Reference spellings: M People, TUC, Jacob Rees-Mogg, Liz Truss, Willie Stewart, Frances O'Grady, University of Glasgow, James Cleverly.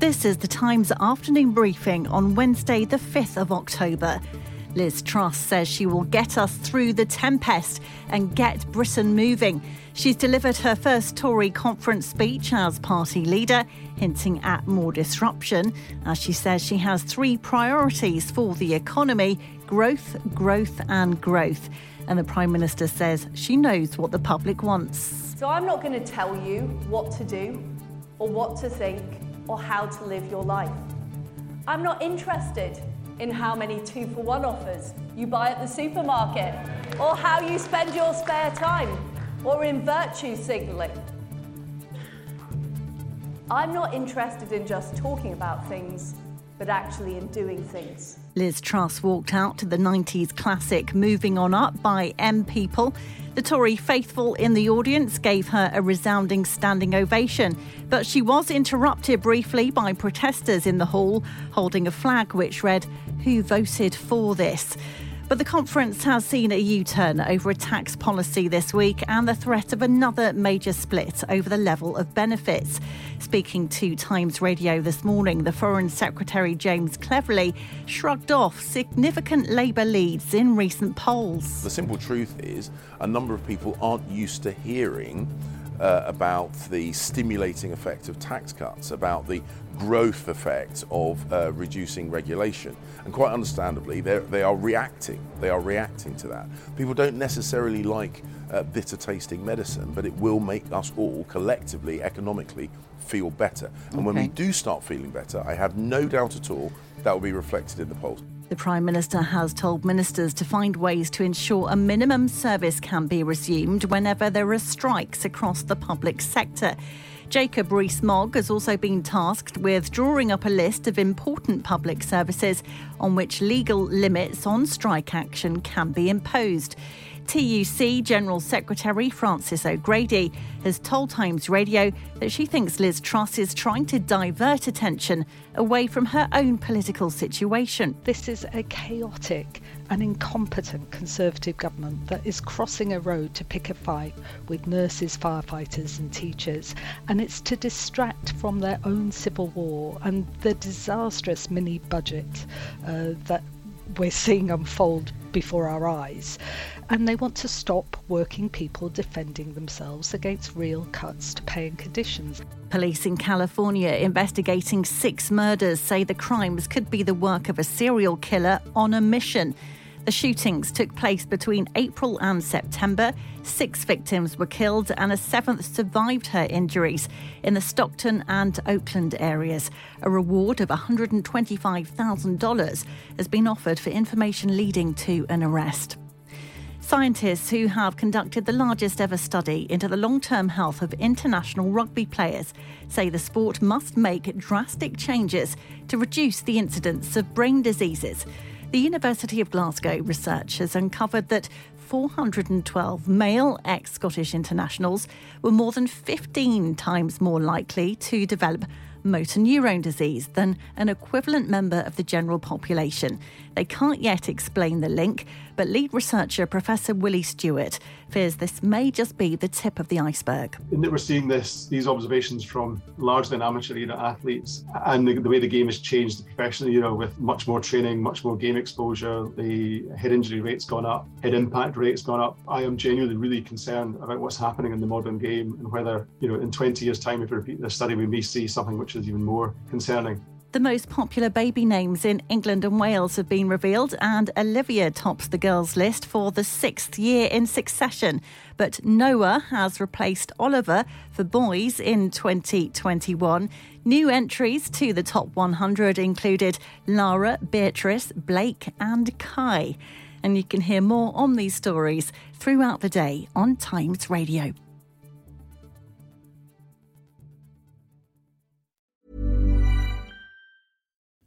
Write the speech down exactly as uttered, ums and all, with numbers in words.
This is the Times afternoon briefing on Wednesday, the fifth of October. Liz Truss says she will get us through the tempest and get Britain moving. She's delivered her first Tory conference speech as party leader, hinting at more disruption, as she says she has three priorities for the economy: growth, growth and growth. And the Prime Minister says she knows what the public wants. So I'm not going to tell you what to do or what to think or how to live your life. I'm not interested in how many two-for-one offers you buy at the supermarket, or how you spend your spare time, or in virtue signalling. I'm not interested in just talking about things, but actually in doing things. Liz Truss walked out to the nineties classic Moving On Up by M People. The Tory faithful in the audience gave her a resounding standing ovation, but she was interrupted briefly by protesters in the hall holding a flag which read, "Who voted for this?" But the conference has seen a U-turn over a tax policy this week and the threat of another major split over the level of benefits. Speaking to Times Radio this morning, the Foreign Secretary James Cleverly shrugged off significant Labour leads in recent polls. The simple truth is a number of people aren't used to hearing Uh, about the stimulating effect of tax cuts, about the growth effect of uh, reducing regulation. And quite understandably, they are reacting. They are reacting to that. People don't necessarily like uh, bitter-tasting medicine, but it will make us all collectively, economically, feel better. And okay. When we do start feeling better, I have no doubt at all that will be reflected in the polls. The Prime Minister has told ministers to find ways to ensure a minimum service can be resumed whenever there are strikes across the public sector. Jacob Rees-Mogg has also been tasked with drawing up a list of important public services on which legal limits on strike action can be imposed. T U C General Secretary Frances O'Grady has told Times Radio that she thinks Liz Truss is trying to divert attention away from her own political situation. This is a chaotic and incompetent Conservative government that is crossing a road to pick a fight with nurses, firefighters and teachers, and it's to distract from their own civil war and the disastrous mini-budget uh, that we're seeing unfold before our eyes. And they want to stop working people defending themselves against real cuts to pay and conditions. Police in California investigating six murders say the crimes could be the work of a serial killer on a mission. The shootings took place between April and September. Six victims were killed and a seventh survived her injuries in the Stockton and Oakland areas. A reward of one hundred twenty-five thousand dollars has been offered for information leading to an arrest. Scientists who have conducted the largest ever study into the long-term health of international rugby players say the sport must make drastic changes to reduce the incidence of brain diseases. The University of Glasgow researchers uncovered that four hundred twelve male ex-Scottish internationals were more than fifteen times more likely to develop motor neurone disease than an equivalent member of the general population. They can't yet explain the link, but lead researcher Professor Willie Stewart fears this may just be the tip of the iceberg. In that we're seeing this, these observations from largely amateur era athletes, and the, the way the game has changed, the professional era with much more training, much more game exposure, the head injury rate's gone up, head impact rate's gone up. I am genuinely really concerned about what's happening in the modern game and whether, you know, in twenty years' time, if we repeat this study, we may see something which is even more concerning. The most popular baby names in England and Wales have been revealed, and Olivia tops the girls' list for the sixth year in succession. But Noah has replaced Oliver for boys in twenty twenty-one. New entries to the top one hundred included Lara, Beatrice, Blake and Kai. And you can hear more on these stories throughout the day on Times Radio.